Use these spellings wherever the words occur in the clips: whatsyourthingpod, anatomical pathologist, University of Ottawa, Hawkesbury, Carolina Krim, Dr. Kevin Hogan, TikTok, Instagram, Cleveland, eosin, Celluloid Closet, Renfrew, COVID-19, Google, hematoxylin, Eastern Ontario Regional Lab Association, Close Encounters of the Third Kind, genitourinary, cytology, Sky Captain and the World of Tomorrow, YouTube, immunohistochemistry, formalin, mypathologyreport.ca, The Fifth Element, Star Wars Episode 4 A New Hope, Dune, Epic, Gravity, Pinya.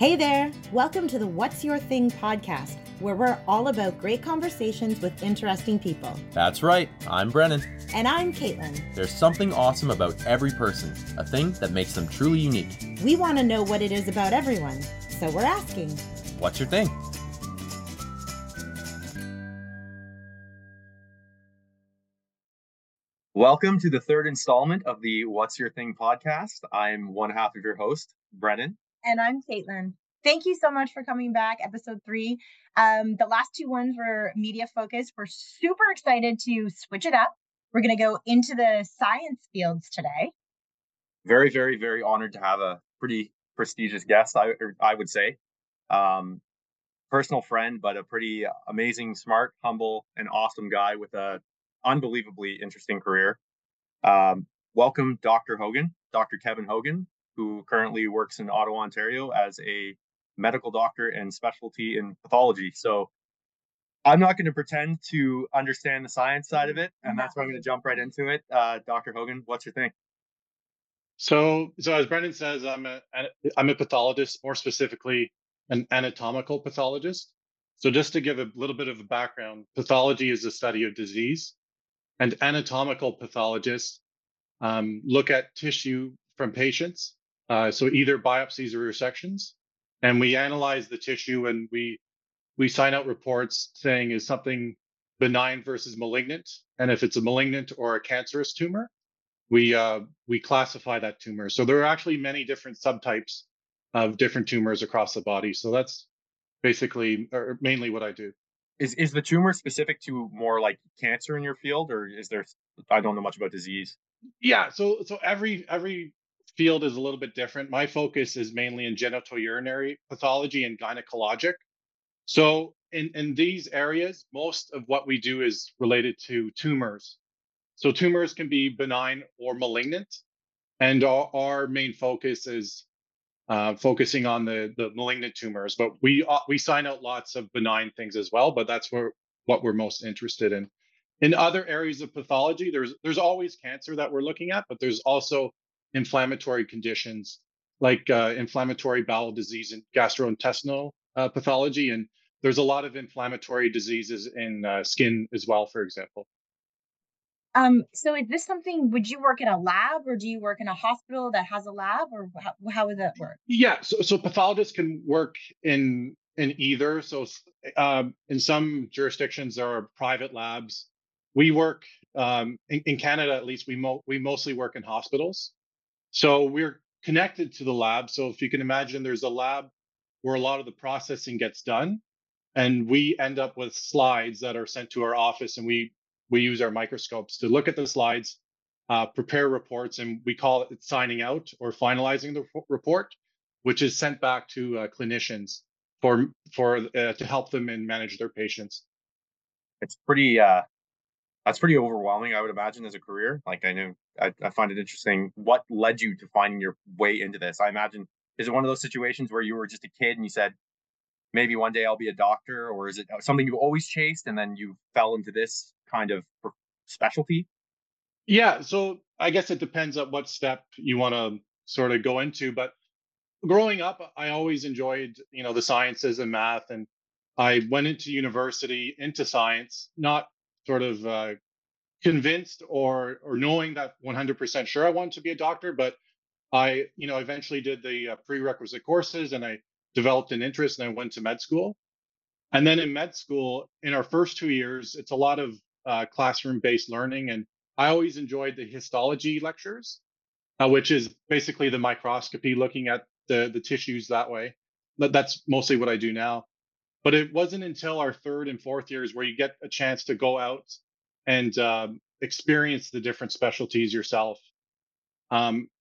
Hey there! Welcome to the What's Your Thing podcast, where we're all about great conversations with interesting people. That's right. I'm Brennan. And I'm Caitlin. There's something awesome about every person, a thing that makes them truly unique. We want to know what it is about everyone, so we're asking, what's your thing? Welcome to the third installment of the What's Your Thing podcast. I'm one half of your host, Brennan. And I'm Caitlin. Thank you so much for coming back, episode 3. The last two ones were media focused. We're super excited to switch it up. We're going to go into the science fields today. Very, very, very honored to have a pretty prestigious guest, I would say. Personal friend, but a pretty amazing, smart, humble, and awesome guy with an unbelievably interesting career. Welcome, Dr. Hogan, Dr. Kevin Hogan, who currently works in Ottawa, Ontario as a medical doctor and specialty in pathology. So I'm not going to pretend to understand the science side of it, and that's why I'm going to jump right into it. Dr. Hogan, what's your thing? So as Brendan says, I'm a pathologist, more specifically an anatomical pathologist. So just to give a little bit of a background, pathology is the study of disease, and anatomical pathologists look at tissue from patients. So either biopsies or resections, and we analyze the tissue, and we sign out reports saying is something benign versus malignant, and if it's a malignant or a cancerous tumor, we classify that tumor. So there are actually many different subtypes of different tumors across the body. So that's basically or mainly what I do. Is the tumor specific to more like cancer in your field, or is there? I don't know much about disease. Yeah. So every field is a little bit different. My focus is mainly in genitourinary pathology and gynecologic. So in these areas, most of what we do is related to tumors. So tumors can be benign or malignant, and our main focus is focusing on the malignant tumors. But we sign out lots of benign things as well. But that's what we're most interested in. In other areas of pathology, there's always cancer that we're looking at, but there's also inflammatory conditions like inflammatory bowel disease and gastrointestinal pathology. And there's a lot of inflammatory diseases in skin as well, for example. So is this something, would you work in a lab, or do you work in a hospital that has a lab, or how would that work? Yeah, so pathologists can work in either. So in some jurisdictions, there are private labs. We work, in Canada at least, we mostly work in hospitals. So we're connected to the lab. So if you can imagine, there's a lab where a lot of the processing gets done, and we end up with slides that are sent to our office, and we use our microscopes to look at the slides, prepare reports, and we call it signing out or finalizing the report, which is sent back to clinicians for to help them and manage their patients. It's pretty. That's pretty overwhelming, I would imagine, as a career. Like I find it interesting. What led you to finding your way into this? I imagine, is it one of those situations where you were just a kid and you said, maybe one day I'll be a doctor, or is it something you always chased and then you fell into this kind of specialty? Yeah. So I guess it depends on what step you want to sort of go into. But growing up, I always enjoyed, the sciences and math. And I went into university, into science, not sort of convinced or knowing that 100% sure I wanted to be a doctor, but I, eventually did the prerequisite courses, and I developed an interest, and I went to med school. And then in med school, in our first 2 years, it's a lot of classroom-based learning, and I always enjoyed the histology lectures, which is basically the microscopy, looking at the tissues that way. That's mostly what I do now. But it wasn't until our third and fourth years where you get a chance to go out and experience the different specialties yourself.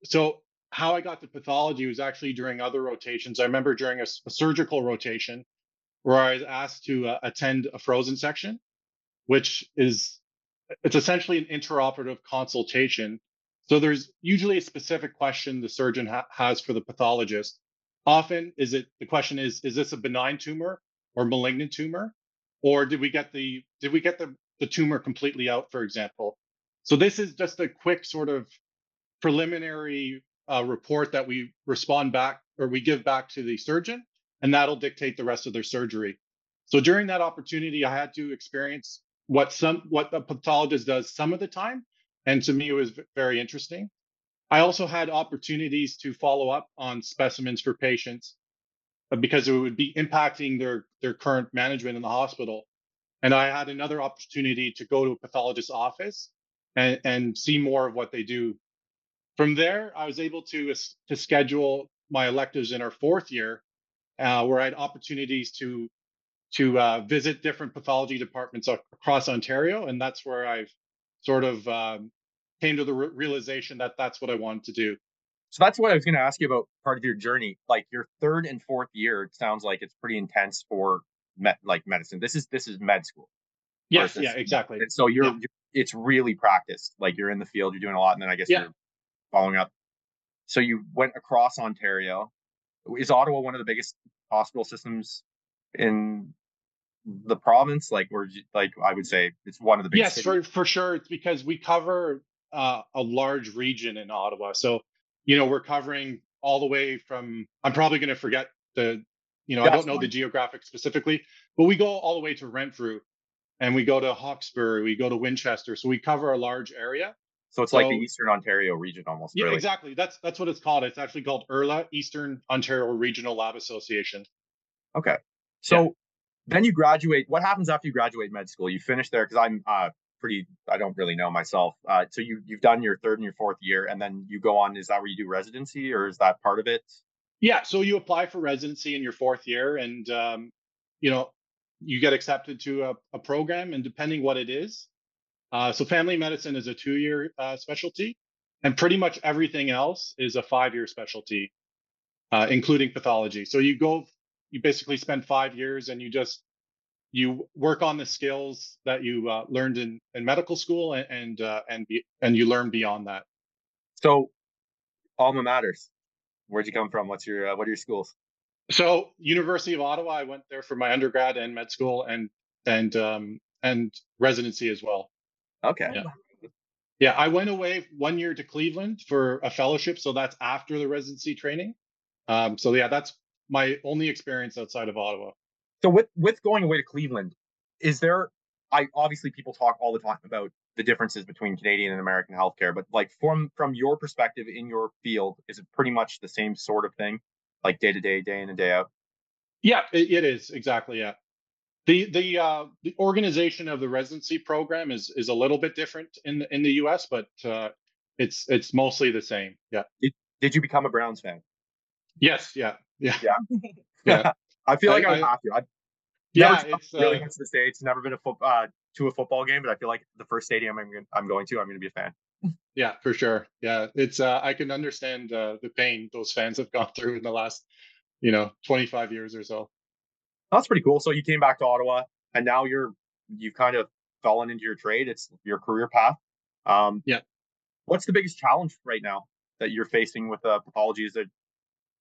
So how I got to pathology was actually during other rotations. I remember during a surgical rotation where I was asked to attend a frozen section, which is, it's essentially an intraoperative consultation. So there's usually a specific question the surgeon has for the pathologist. Often the question is this a benign tumor or malignant tumor, or did we get the tumor completely out, for example? So this is just a quick sort of preliminary report that we respond back, or we give back to the surgeon, and that'll dictate the rest of their surgery. So during that opportunity, I had to experience what a pathologist does some of the time. And to me, it was very interesting. I also had opportunities to follow up on specimens for patients because it would be impacting their current management in the hospital. And I had another opportunity to go to a pathologist's office and see more of what they do. From there, I was able to schedule my electives in our fourth year, where I had opportunities to visit different pathology departments across Ontario. And that's where I've sort of came to the realization that that's what I wanted to do. So that's what I was going to ask you about part of your journey. Like your third and fourth year, it sounds like it's pretty intense for medicine. This is med school. Yes, yeah, exactly. And so it's really practiced. Like you're in the field, you're doing a lot. And then I guess you're following up. So you went across Ontario. Is Ottawa one of the biggest hospital systems in the province? I would say it's one of the biggest. Yes, for sure. It's because we cover a large region in Ottawa. So, we're covering all the way from, I'm probably going to forget I don't know the geographic specifically, but we go all the way to Renfrew and we go to Hawkesbury, we go to Winchester. So we cover a large area. So it's like the Eastern Ontario region almost. Yeah, really. Exactly. That's what it's called. It's actually called ERLA, Eastern Ontario Regional Lab Association. Okay. So then you graduate. What happens after you graduate med school? You finish there because I'm I don't really know myself. So you've done your third and your fourth year and then you go on. Is that where you do residency or is that part of it? Yeah. So you apply for residency in your fourth year and, you get accepted to a program and depending what it is. So family medicine is a 2-year specialty and pretty much everything else is a 5-year specialty, including pathology. So you basically spend 5 years and you work on the skills that you learned in medical school and you learn beyond that. So alma maters. Where'd you come from? What are your schools? So University of Ottawa, I went there for my undergrad and med school and residency as well. Okay. Yeah, I went away 1 year to Cleveland for a fellowship. So that's after the residency training. That's my only experience outside of Ottawa. So with going away to Cleveland, obviously people talk all the time about the differences between Canadian and American healthcare, but like from your perspective in your field, is it pretty much the same sort of thing, like day to day, day in and day out? Yeah, it is exactly. Yeah, the organization of the residency program is a little bit different in the U.S., but it's mostly the same. Yeah. Did you become a Browns fan? Yes. Yeah. Yeah. I feel like I would have to. Really into the States. Never been to a football game, but I feel like the first stadium I'm going to be a fan. Yeah, for sure. Yeah, it's I can understand the pain those fans have gone through in the last, 25 years or so. That's pretty cool. So you came back to Ottawa, and now you've kind of fallen into your trade. It's your career path. Yeah. What's the biggest challenge right now that you're facing with pathology? Is there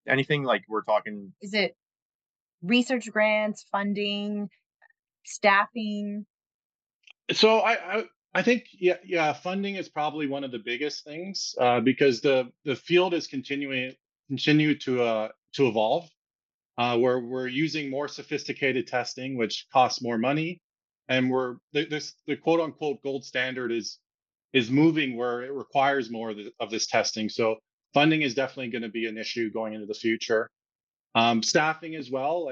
anything like we're talking? Is it research grants, funding, staffing? So I think funding is probably one of the biggest things because the field is continue to evolve, where we're using more sophisticated testing, which costs more money, and the quote unquote gold standard is moving where it requires more of this testing. So funding is definitely going to be an issue going into the future. Staffing as well,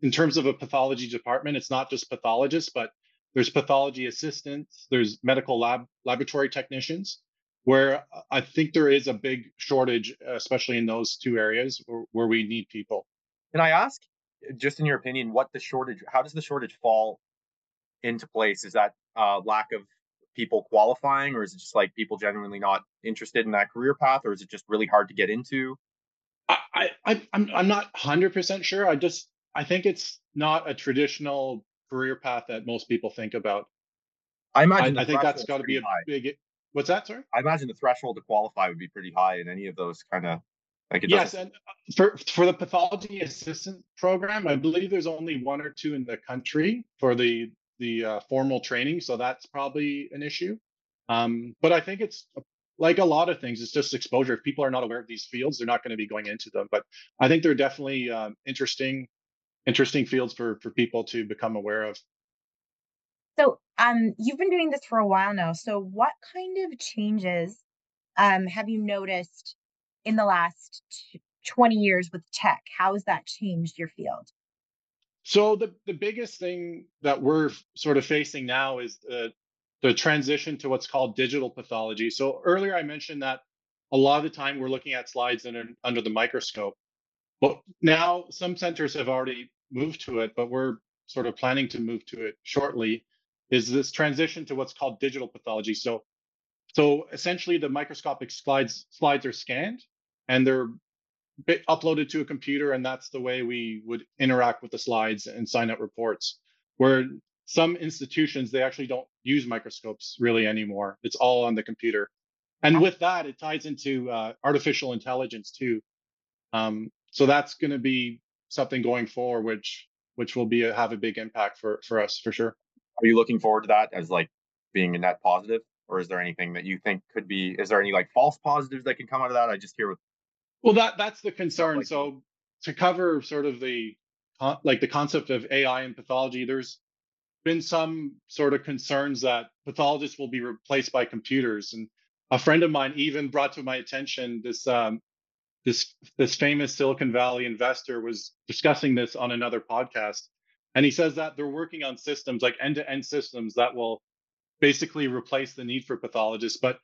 in terms of a pathology department, it's not just pathologists, but there's pathology assistants, there's medical laboratory technicians, where I think there is a big shortage, especially in those two areas where we need people. Can I ask, just in your opinion, how does the shortage fall into place? Is that lack of people qualifying, or is it just like people genuinely not interested in that career path, or is it just really hard to get into? I'm not 100% sure. I think it's not a traditional career path that most people think about. I imagine I think that's got to be a big. What's that, sir? I imagine the threshold to qualify would be pretty high in any of those kind of. Yes, and for the pathology assistant program, I believe there's only one or two in the country for the formal training, so that's probably an issue. But I think it's like a lot of things, it's just exposure. If people are not aware of these fields, they're not going to be going into them. But I think they're definitely interesting fields for people to become aware of. So you've been doing this for a while now. So what kind of changes have you noticed in the last 20 years with tech? How has that changed your field? So the biggest thing that we're sort of facing now is the transition to what's called digital pathology. So earlier I mentioned that a lot of the time we're looking at slides under the microscope. But now some centers have already moved to it, but we're sort of planning to move to it shortly, is this transition to what's called digital pathology. So essentially the microscopic slides are scanned and they're uploaded to a computer, and that's the way we would interact with the slides and sign out reports. Where some institutions, they actually don't use microscopes really anymore. It's all on the computer. And with that, it ties into artificial intelligence too. So that's going to be something going forward, which will be have a big impact for us, for sure. Are you looking forward to that as like being a net positive? Or is there anything that you think could be, is there any like false positives that can come out of that? I just hear with. Well, that's the concern. Like, so to cover sort of the concept of AI in pathology, there's been some sort of concerns that pathologists will be replaced by computers. And a friend of mine even brought to my attention this, this famous Silicon Valley investor was discussing this on another podcast. And he says that they're working on systems like end-to-end systems that will basically replace the need for pathologists. But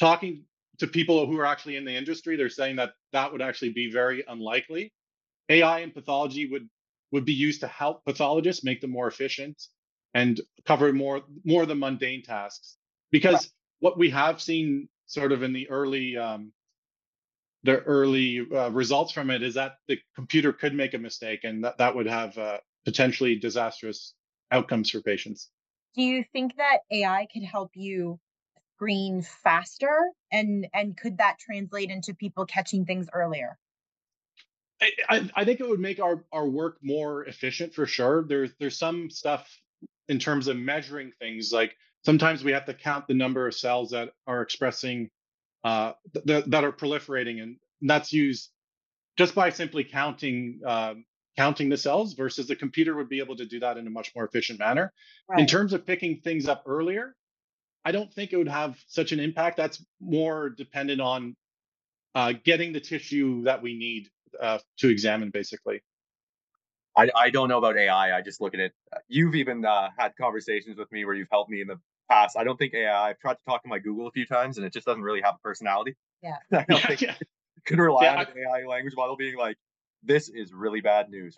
talking to people who are actually in the industry, they're saying that that would actually be very unlikely. AI in pathology would be used to help pathologists, make them more efficient and cover more of the mundane tasks. Because what we have seen sort of in the early results from it is that the computer could make a mistake, and that would have potentially disastrous outcomes for patients. Do you think that AI could help you screen faster, and could that translate into people catching things earlier? I think it would make our work more efficient for sure. There's some stuff in terms of measuring things, like sometimes we have to count the number of cells that are expressing that are proliferating, and that's used just by simply counting the cells, versus the computer would be able to do that in a much more efficient manner. Right. In terms of picking things up earlier, I don't think it would have such an impact. That's more dependent on getting the tissue that we need to examine, basically. I don't know about AI. I just look at it. You've even had conversations with me where you've helped me in the past. I don't think AI. I've tried to talk to my Google a few times, and it just doesn't really have a personality. Yeah, I don't think could rely on an AI language model being like, "This is really bad news."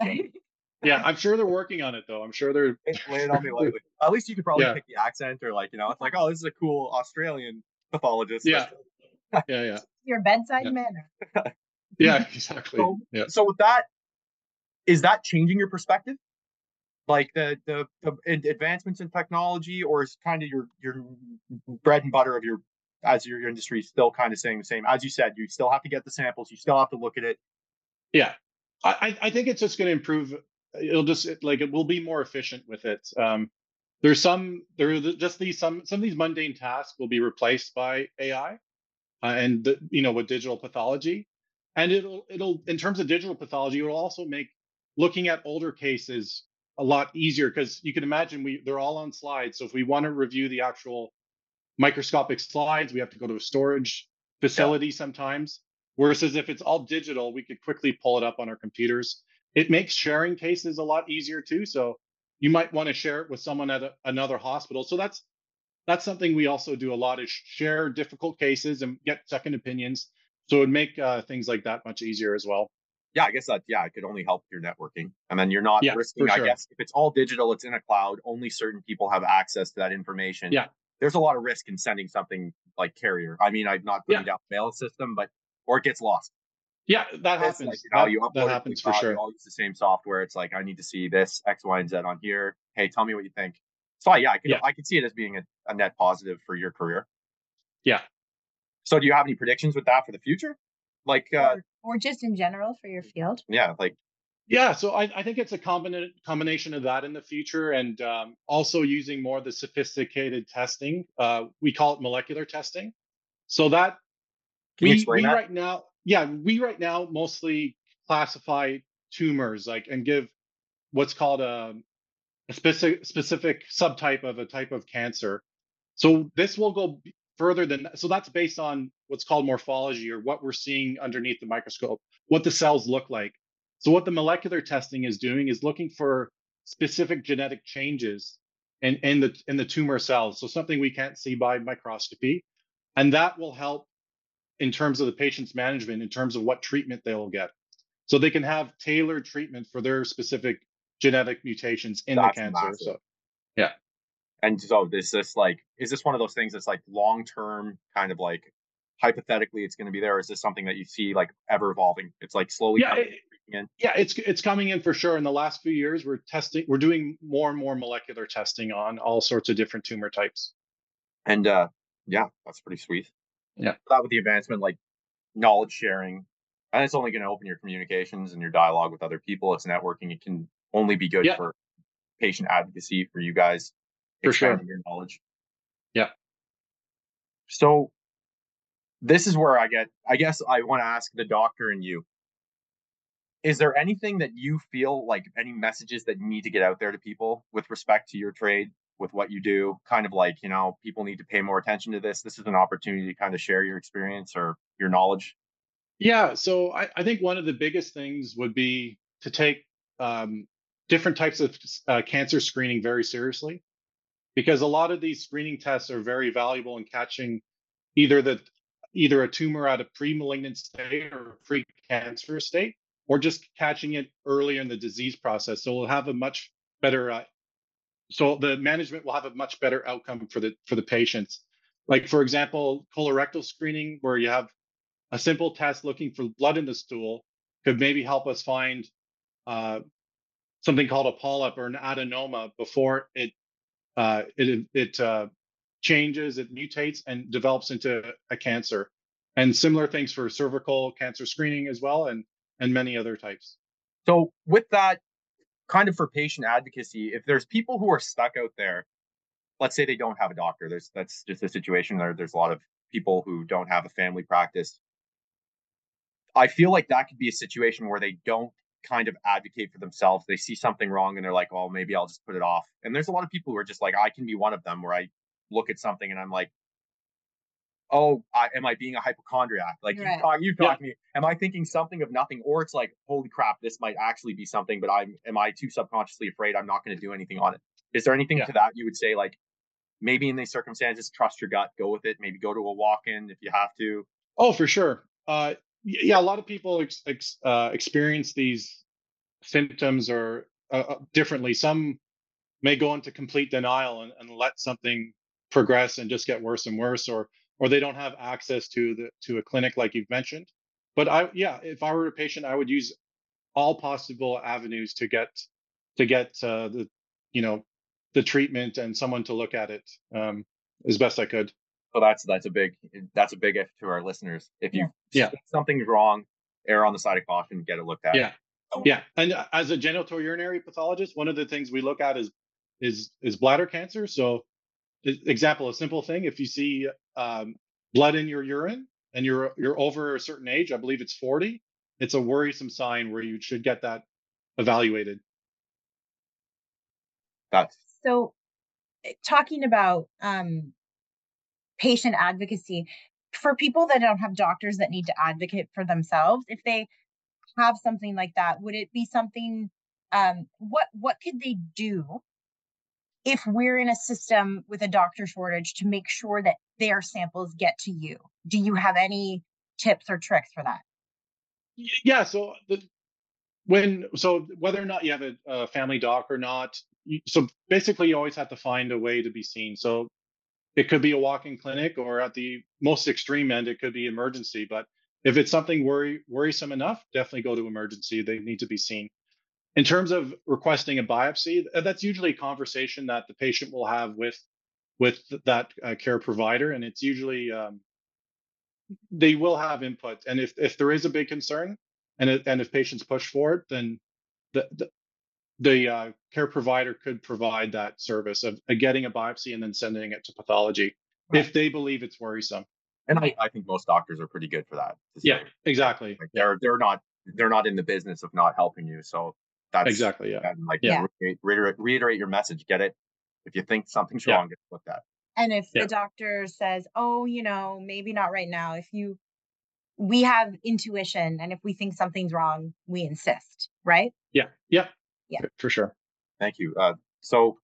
Yeah, I'm sure they're working on it though. I'm sure they're laying on me lightly. At least you could probably pick the accent, or like, you know, it's like, "Oh, this is a cool Australian pathologist." Yeah, yeah. Your bedside manner. Yeah, exactly. So with that, is that changing your perspective? Like the advancements in technology, or is kind of your bread and butter of your industry still kind of saying the same? As you said, you still have to get the samples, you still have to look at it. Yeah, I think it's just going to improve. It'll just it will be more efficient with it. Some of these mundane tasks will be replaced by AI, with digital pathology, and it'll in terms of digital pathology, it'll also make looking at older cases a lot easier, because you can imagine they're all on slides. So if we want to review the actual microscopic slides, we have to go to a storage facility sometimes. Whereas if it's all digital, we could quickly pull it up on our computers. It makes sharing cases a lot easier too. So you might want to share it with someone at another hospital. So that's something we also do a lot, is share difficult cases and get second opinions. So it would make things like that much easier as well. Yeah, I guess that, it could only help your networking. And then you're not risking, I guess, if it's all digital, it's in a cloud, only certain people have access to that information. Yeah. There's a lot of risk in sending something like carrier. I mean, I'm not putting down the mail system, but, or it gets lost. Yeah, that happens. Like, you upload that happens for sure. You all use the same software. It's like, I need to see this X, Y, and Z on here. Hey, tell me what you think. So I could see it as being a net positive for your career. Yeah. So do you have any predictions with that for the future? Like, or just in general for your field. Yeah. So I think it's a combination of that in the future, and also using more of the sophisticated testing. We call it molecular testing, So that we right now mostly classify tumors and give what's called a specific subtype of a type of cancer. So this will go further than that. So that's based on what's called morphology, or what we're seeing underneath the microscope, what the cells look like. So what the molecular testing is doing is looking for specific genetic changes in the tumor cells. So something we can't see by microscopy, and that will help in terms of the patient's management, in terms of what treatment they will get. So they can have tailored treatment for their specific genetic mutations in the cancer. Massive. So, yeah. And so is this one of those things that's long-term, kind of hypothetically it's going to be there? Or is this something that you see ever evolving? It's slowly coming in? Yeah, it's coming in for sure. In the last few years, we're doing more and more molecular testing on all sorts of different tumor types. And yeah, that's pretty sweet. Yeah. That with the advancement, knowledge sharing, and it's only going to open your communications and your dialogue with other people. It's networking. It can only be good for patient advocacy for you guys. For sure. Your knowledge. Yeah. So this is where I guess I want to ask the doctor and you, is there anything that you feel any messages that you need to get out there to people with respect to your trade, with what you do, people need to pay more attention to this. This is an opportunity to kind of share your experience or your knowledge. Yeah. So I think one of the biggest things would be to take different types of cancer screening very seriously. Because a lot of these screening tests are very valuable in catching either a tumor at a pre-malignant state or pre-cancer state, or just catching it earlier in the disease process. So we'll have a much better, so the management will have a much better outcome for the patients. For example, colorectal screening, where you have a simple test looking for blood in the stool, could maybe help us find something called a polyp or an adenoma before it changes, it mutates and develops into a cancer, and similar things for cervical cancer screening as well, and many other types. So with that, kind of for patient advocacy, if there's people who are stuck out there, let's say they don't have a doctor, that's just a situation where there's a lot of people who don't have a family practice. I feel that could be a situation where they don't kind of advocate for themselves. They see something wrong and they're like, "Oh, maybe I'll just put it off." And there's a lot of people who are just like, I can be one of them, where I look at something and I'm like, "Oh, am I being a hypochondriac?" You talk to me. Am I thinking something of nothing? Or it's like, "Holy crap, this might actually be something, but am I too subconsciously afraid? I'm not going to do anything on it." Is there anything to that you would say? Maybe in these circumstances, trust your gut, go with it. Maybe go to a walk-in if you have to. Oh, for sure. Yeah, a lot of people experience these symptoms or differently. Some may go into complete denial and let something progress and just get worse and worse, or they don't have access to a clinic like you've mentioned. But if I were a patient, I would use all possible avenues to get the treatment and someone to look at it as best I could. So that's a big if to our listeners. If you something's wrong, err on the side of caution, get it looked at. Yeah. Yeah. And as a genitourinary pathologist, one of the things we look at is bladder cancer. So example, a simple thing, if you see blood in your urine and you're over a certain age, I believe it's 40, it's a worrisome sign where you should get that evaluated. So talking about patient advocacy for people that don't have doctors that need to advocate for themselves, if they have something like that, would it be something, what could they do if we're in a system with a doctor shortage to make sure that their samples get to you? Do you have any tips or tricks for that? Yeah. So whether or not you have a family doc or not, so basically you always have to find a way to be seen. So it could be a walk-in clinic, or at the most extreme end, it could be emergency. But if it's something worrisome enough, definitely go to emergency. They need to be seen. In terms of requesting a biopsy, that's usually a conversation that the patient will have with that care provider. And it's usually, they will have input. And if there is a big concern and if patients push for it, then the care provider could provide that service of getting a biopsy and then sending it to pathology if they believe it's worrisome. And I think most doctors are pretty good for that. Yeah, exactly. Like they're not in the business of not helping you. So that's exactly, yeah. And reiterate your message, get it. If you think something's wrong, get looked at. And if the doctor says, oh, maybe not right now. We have intuition, and if we think something's wrong, we insist, right? Yeah. For sure. Thank you. So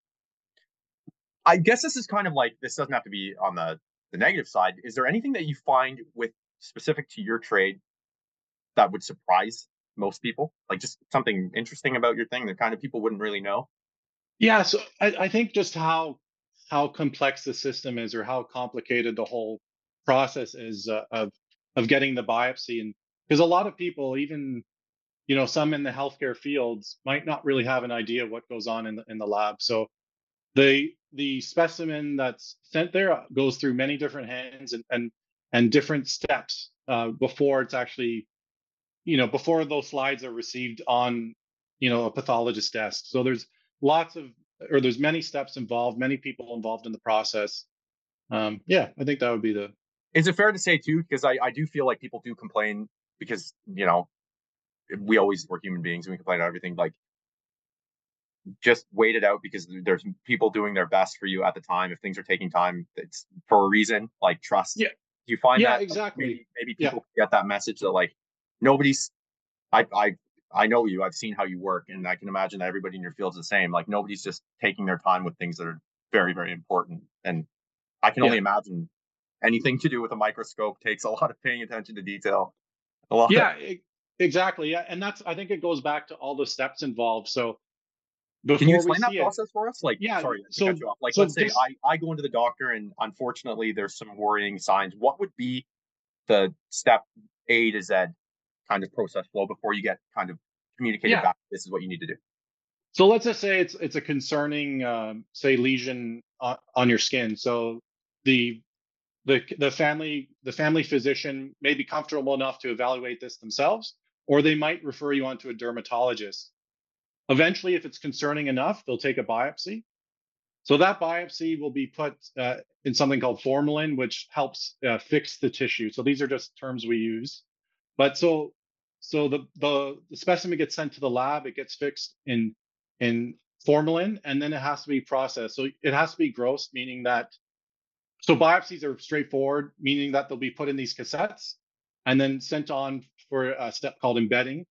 I guess this is kind of like, this doesn't have to be on the negative side. Is there anything that you find with specific to your trade that would surprise most people? Like just something interesting about your thing that kind of people wouldn't really know? Yeah. So I think just how complex the system is, or how complicated the whole process is of getting the biopsy. And because a lot of people, even, some in the healthcare fields, might not really have an idea of what goes on in the lab. So the specimen that's sent there goes through many different hands and different steps before it's actually, before those slides are received on, a pathologist's desk. So there's many steps involved, many people involved in the process. I think that would be Is it fair to say too, because I do feel like people do complain because, we're human beings and we complain about everything, like just wait it out because there's people doing their best for you at the time. If things are taking time, it's for a reason, like trust. Yeah. Do you find that exactly? Maybe people get that message that like nobody's, I know you, I've seen how you work, and I can imagine that everybody in your field's the same. Like nobody's just taking their time with things that are very, very important. And I can only imagine anything to do with a microscope takes a lot of paying attention to detail. Exactly. Yeah. And I think it goes back to all the steps involved. So can you explain that process for us? Like, sorry, to cut you off. Like, let's say I go into the doctor and unfortunately there's some worrying signs. What would be the step A to Z kind of process flow before you get kind of communicated back? This is what you need to do. So let's just say it's a concerning, lesion on your skin. So the family physician may be comfortable enough to evaluate this themselves, or they might refer you on to a dermatologist. Eventually, if it's concerning enough, they'll take a biopsy. So that biopsy will be put in something called formalin, which helps fix the tissue. So these are just terms we use. But so the specimen gets sent to the lab, it gets fixed in formalin, and then it has to be processed. So it has to be grossed, meaning that. So biopsies are straightforward, meaning that they'll be put in these cassettes and then sent on for a step called embedding,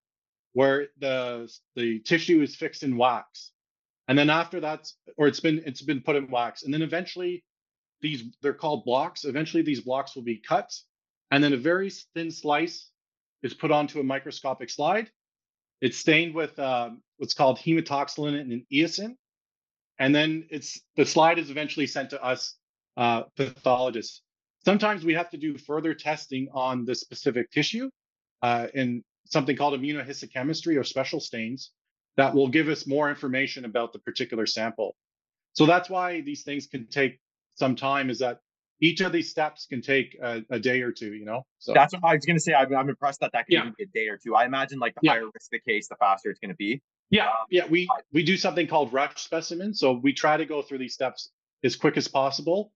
where the tissue is fixed in wax. And then after that, or it's been put in wax. And then eventually they're called blocks. Eventually these blocks will be cut. And then a very thin slice is put onto a microscopic slide. It's stained with what's called hematoxylin and eosin. And then the slide is eventually sent to us pathologists. Sometimes we have to do further testing on the specific tissue in something called immunohistochemistry or special stains that will give us more information about the particular sample. So that's why these things can take some time, is that each of these steps can take a day or two, So that's what I was going to say. I'm impressed that can even be a day or two. I imagine like the higher risk the case, the faster it's going to be. Yeah. We do something called rush specimens. So we try to go through these steps as quick as possible.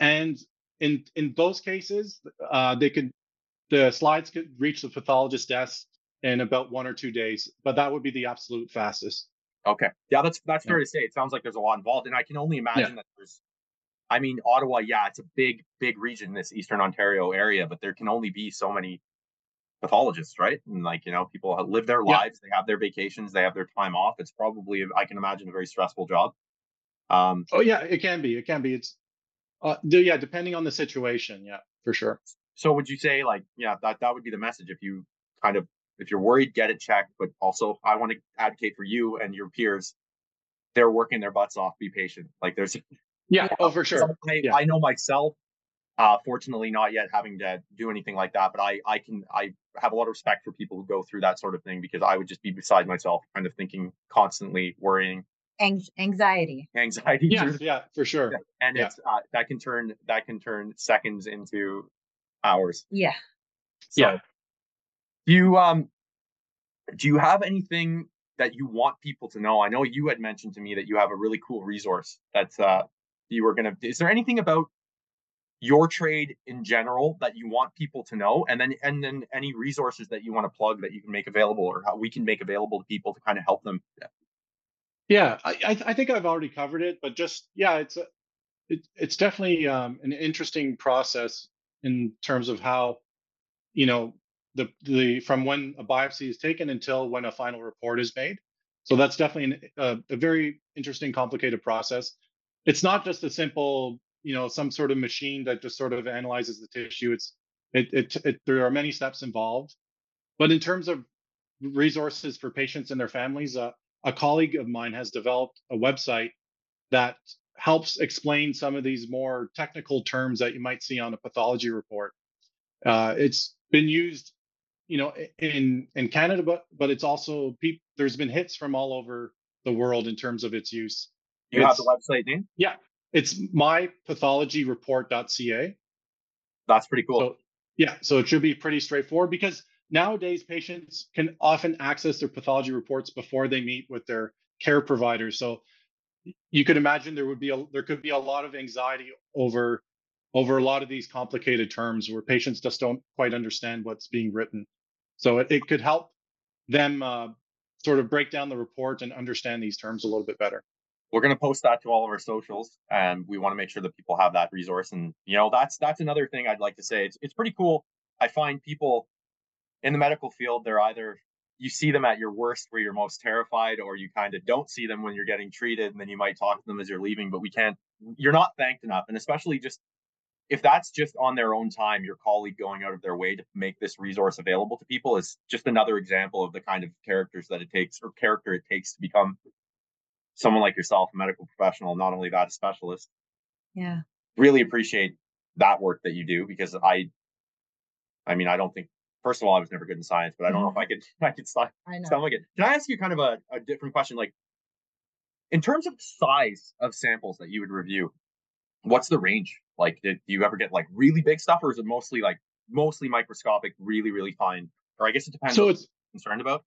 And in those cases, the slides could reach the pathologist's desk in about 1 or 2 days, but that would be the absolute fastest. Okay, yeah, that's fair to say. It sounds like there's a lot involved, and I can only imagine that there's. I mean, Ottawa, it's a big, big region, this Eastern Ontario area, but there can only be so many pathologists, right? And like people live their lives, they have their vacations, they have their time off. It's probably, I can imagine, a very stressful job. It can be. It's. Depending on the situation, for sure. So would you say that would be the message, if you're worried, get it checked, but also I want to advocate for you and your peers. They're working their butts off, be patient. Like there's for sure. I know myself, fortunately not yet having to do anything like that, but I have a lot of respect for people who go through that sort of thing, because I would just be beside myself kind of thinking, constantly worrying. Anxiety. Yeah, for sure. And it's that can turn seconds into hours. Yeah. So, do you have anything that you want people to know? I know you had mentioned to me that you have a really cool resource that you were going to. Is there anything about your trade in general that you want people to know, and then any resources that you want to plug that you can make available, or how we can make available to people to kind of help them. Yeah, I think I've already covered it, but just, yeah, it's definitely an interesting process in terms of how, you know, the from when a biopsy is taken until when a final report is made. So that's definitely a very interesting, complicated process. It's not just a simple, you know, some sort of machine that just sort of analyzes the tissue. There are many steps involved. But in terms of resources for patients and their families, a colleague of mine has developed a website that helps explain some of these more technical terms that you might see on a pathology report. It's been used, you know, in Canada, but it's also there's been hits from all over the world in terms of its use. You have the website name? Yeah, it's mypathologyreport.ca. That's pretty cool. So it should be pretty straightforward, because nowadays patients can often access their pathology reports before they meet with their care providers. So you could imagine there could be a lot of anxiety over a lot of these complicated terms where patients just don't quite understand what's being written. So it could help them sort of break down the report and understand these terms a little bit better. We're going to post that to all of our socials, and we want to make sure that people have that resource. And, you know, that's another thing I'd like to say. It's pretty cool. I find people in the medical field, they're either, you see them at your worst where you're most terrified, or you kind of don't see them when you're getting treated, and then you might talk to them as you're leaving, but you're not thanked enough. And especially just if that's just on their own time, your colleague going out of their way to make this resource available to people is just another example of the kind of character it takes to become someone like yourself, a medical professional, not only that, a specialist. Yeah. Really appreciate that work that you do, because I mean, I don't think, first of all, I was never good in science, but I don't know if I could sound like it. Can I ask you kind of a different question? Like, in terms of size of samples that you would review, what's the range? Like, do you ever get like really big stuff, or is it mostly microscopic, really, really fine? Or I guess it depends on what you're concerned about.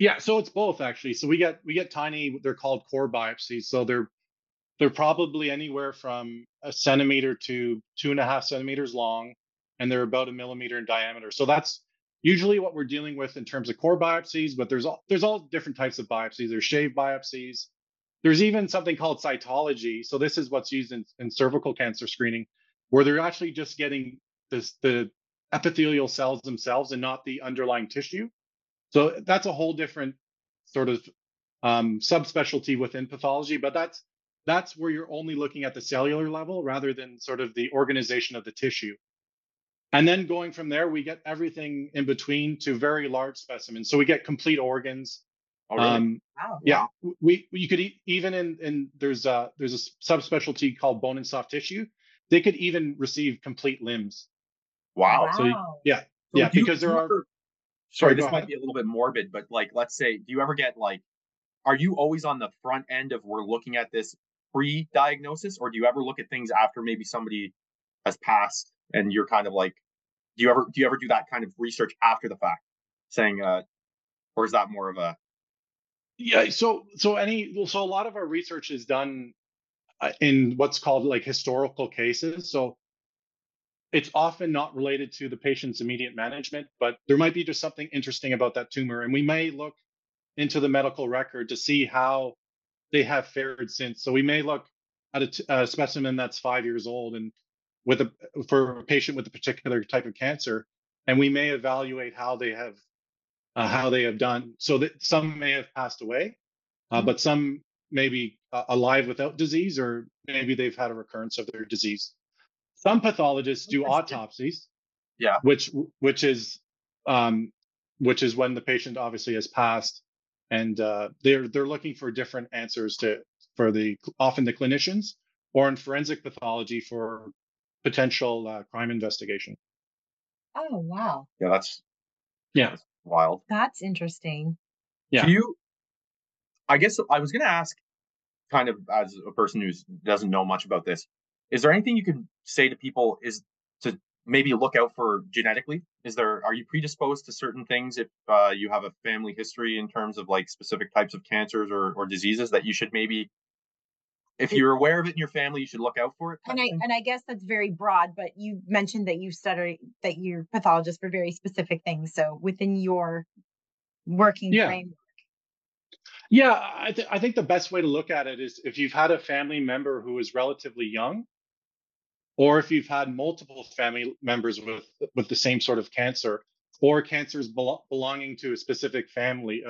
Yeah, so it's both actually. So we get tiny, they're called core biopsies. So they're probably anywhere from 1 centimeter to 2.5 centimeters long, and they're about 1 millimeter in diameter. So that's usually what we're dealing with in terms of core biopsies, but there's all different types of biopsies. There's shave biopsies. There's even something called cytology. So this is what's used in cervical cancer screening, where they're actually just getting the epithelial cells themselves and not the underlying tissue. So that's a whole different sort of subspecialty within pathology, but that's where you're only looking at the cellular level rather than sort of the organization of the tissue. And then going from there, we get everything in between to very large specimens. So we get complete organs. Oh, really? Wow. Yeah, you could even in there's a subspecialty called bone and soft tissue. They could even receive complete limbs. Wow. So because there are. Sorry, this might be a little bit morbid, but like, let's say, do you ever get like, are you always on the front end of we're looking at this pre-diagnosis, or do you ever look at things after maybe somebody has passed and you're kind of like, do you ever do that kind of research after the fact, saying, or is that more of a? Yeah. So a lot of our research is done in what's called like historical cases. So it's often not related to the patient's immediate management, but there might be just something interesting about that tumor. And we may look into the medical record to see how they have fared since. So we may look at a specimen that's 5 years old and for a patient with a particular type of cancer, and we may evaluate how they have done. So that some may have passed away, but some may be alive without disease, or maybe they've had a recurrence of their disease. Some pathologists do autopsies, which is when the patient obviously has passed, and they're looking for different answers often the clinicians, or in forensic pathology for potential crime investigation. Oh wow! Yeah, that's wild. That's interesting. Yeah. I guess I was going to ask, kind of as a person who doesn't know much about this. Is there anything you can say to people is to maybe look out for genetically? Are you predisposed to certain things if you have a family history in terms of like specific types of cancers or diseases that you should maybe If you're aware of it in your family, you should look out for it. And I guess that's very broad, but you mentioned that you study, that you're pathologists for very specific things. So within your working framework. Yeah, I think the best way to look at it is if you've had a family member who is relatively young, or if you've had multiple family members with the same sort of cancer, or cancers belonging to a specific family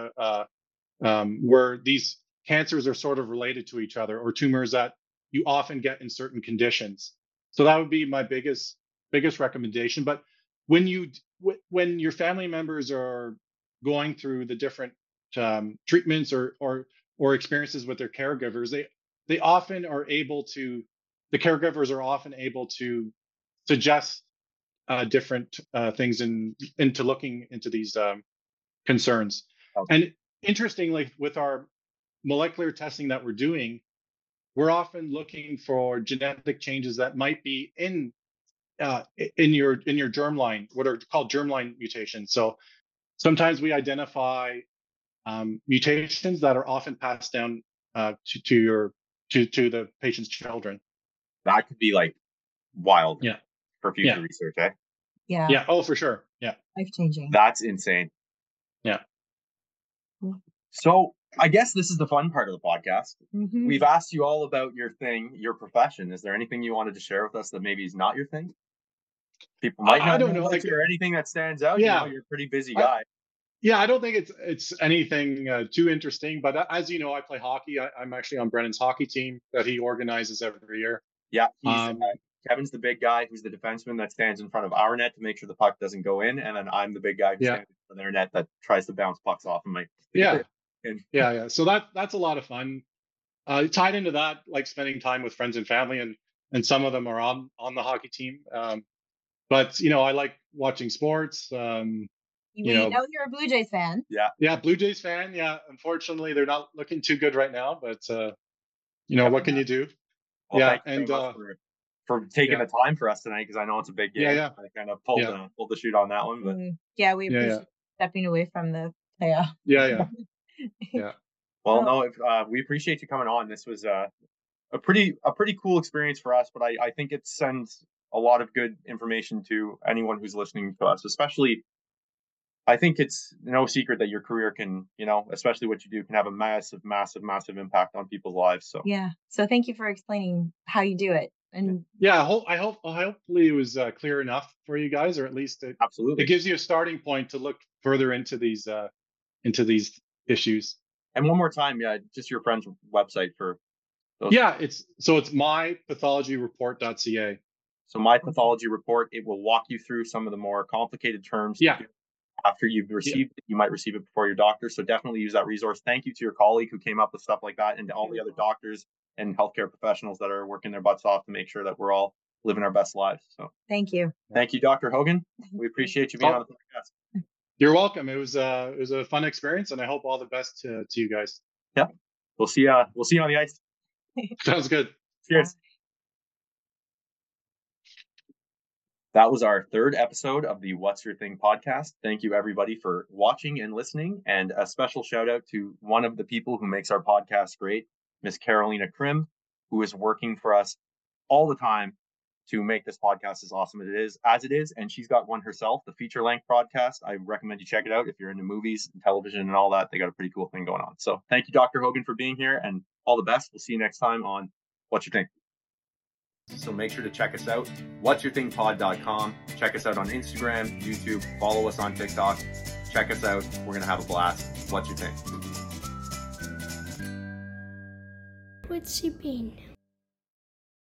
where these cancers are sort of related to each other, or tumors that you often get in certain conditions. So that would be my biggest recommendation. But when your family members are going through the different treatments or experiences with their caregivers, the caregivers are often able to suggest different things into looking into these concerns. Okay. And interestingly, with our molecular testing that we're doing, we're often looking for genetic changes that might be in your germline, what are called germline mutations. So sometimes we identify mutations that are often passed down to the patient's children. That could be like wild for future research, eh? Yeah. Yeah. Oh, for sure. Yeah. Life changing. That's insane. Yeah. So I guess this is the fun part of the podcast. Mm-hmm. We've asked you all about your thing, your profession. Is there anything you wanted to share with us that maybe is not your thing? People might not know if there anything that stands out. Yeah. You know, you're a pretty busy guy. I don't think it's anything too interesting. But as you know, I play hockey. I'm actually on Brennan's hockey team that he organizes every year. Yeah. Kevin's the big guy who's the defenseman that stands in front of our net to make sure the puck doesn't go in. And then I'm the big guy who stands in front of their net that tries to bounce pucks off of my. Yeah. So that's a lot of fun. Tied into that, like spending time with friends and family, and some of them are on the hockey team. But you know, I like watching sports. You know you're a Blue Jays fan. Yeah, Blue Jays fan. Yeah, unfortunately, they're not looking too good right now. But you know, what can you do? Well, yeah, and for taking the time for us tonight, because I know it's a big game. Yeah. I kind of pulled the shoot on that one, but we appreciate stepping away from the playoff. Yeah. Well, no, we appreciate you coming on. This was a pretty cool experience for us, but I think it sends a lot of good information to anyone who's listening to us. Especially, I think it's no secret that your career can, you know, especially what you do, can have a massive, massive, massive impact on people's lives. So yeah. So thank you for explaining how you do it. And yeah, hopefully it was clear enough for you guys, or at least it gives you a starting point to look further into these issues. And one more time, just your friend's website for those. Yeah, it's mypathologyreport.ca. So My Pathology Report, it will walk you through some of the more complicated terms. Yeah. After you've received it, you might receive it before your doctor. So definitely use that resource. Thank you to your colleague who came up with stuff like that, and to all the other doctors and healthcare professionals that are working their butts off to make sure that we're all living our best lives. So thank you. Thank you, Dr. Hogan. We appreciate you being on the podcast. You're welcome. It was a fun experience, and I hope all the best to you guys. Yeah. We'll see you on the ice. Sounds good. Cheers. That was our third episode of the What's Your Thing podcast. Thank you, everybody, for watching and listening. And a special shout out to one of the people who makes our podcast great, Miss Carolina Krim, who is working for us all the time to make this podcast as awesome as it is. And she's got one herself, the feature-length podcast. I recommend you check it out if you're into movies and television and all that. They got a pretty cool thing going on. So thank you, Dr. Hogan, for being here, and all the best. We'll see you next time on What's Your Thing. So make sure to check us out, whatsyourthingpod.com. Check us out on Instagram, YouTube. Follow us on TikTok. Check us out. We're going to have a blast. What's your thing? What's she been?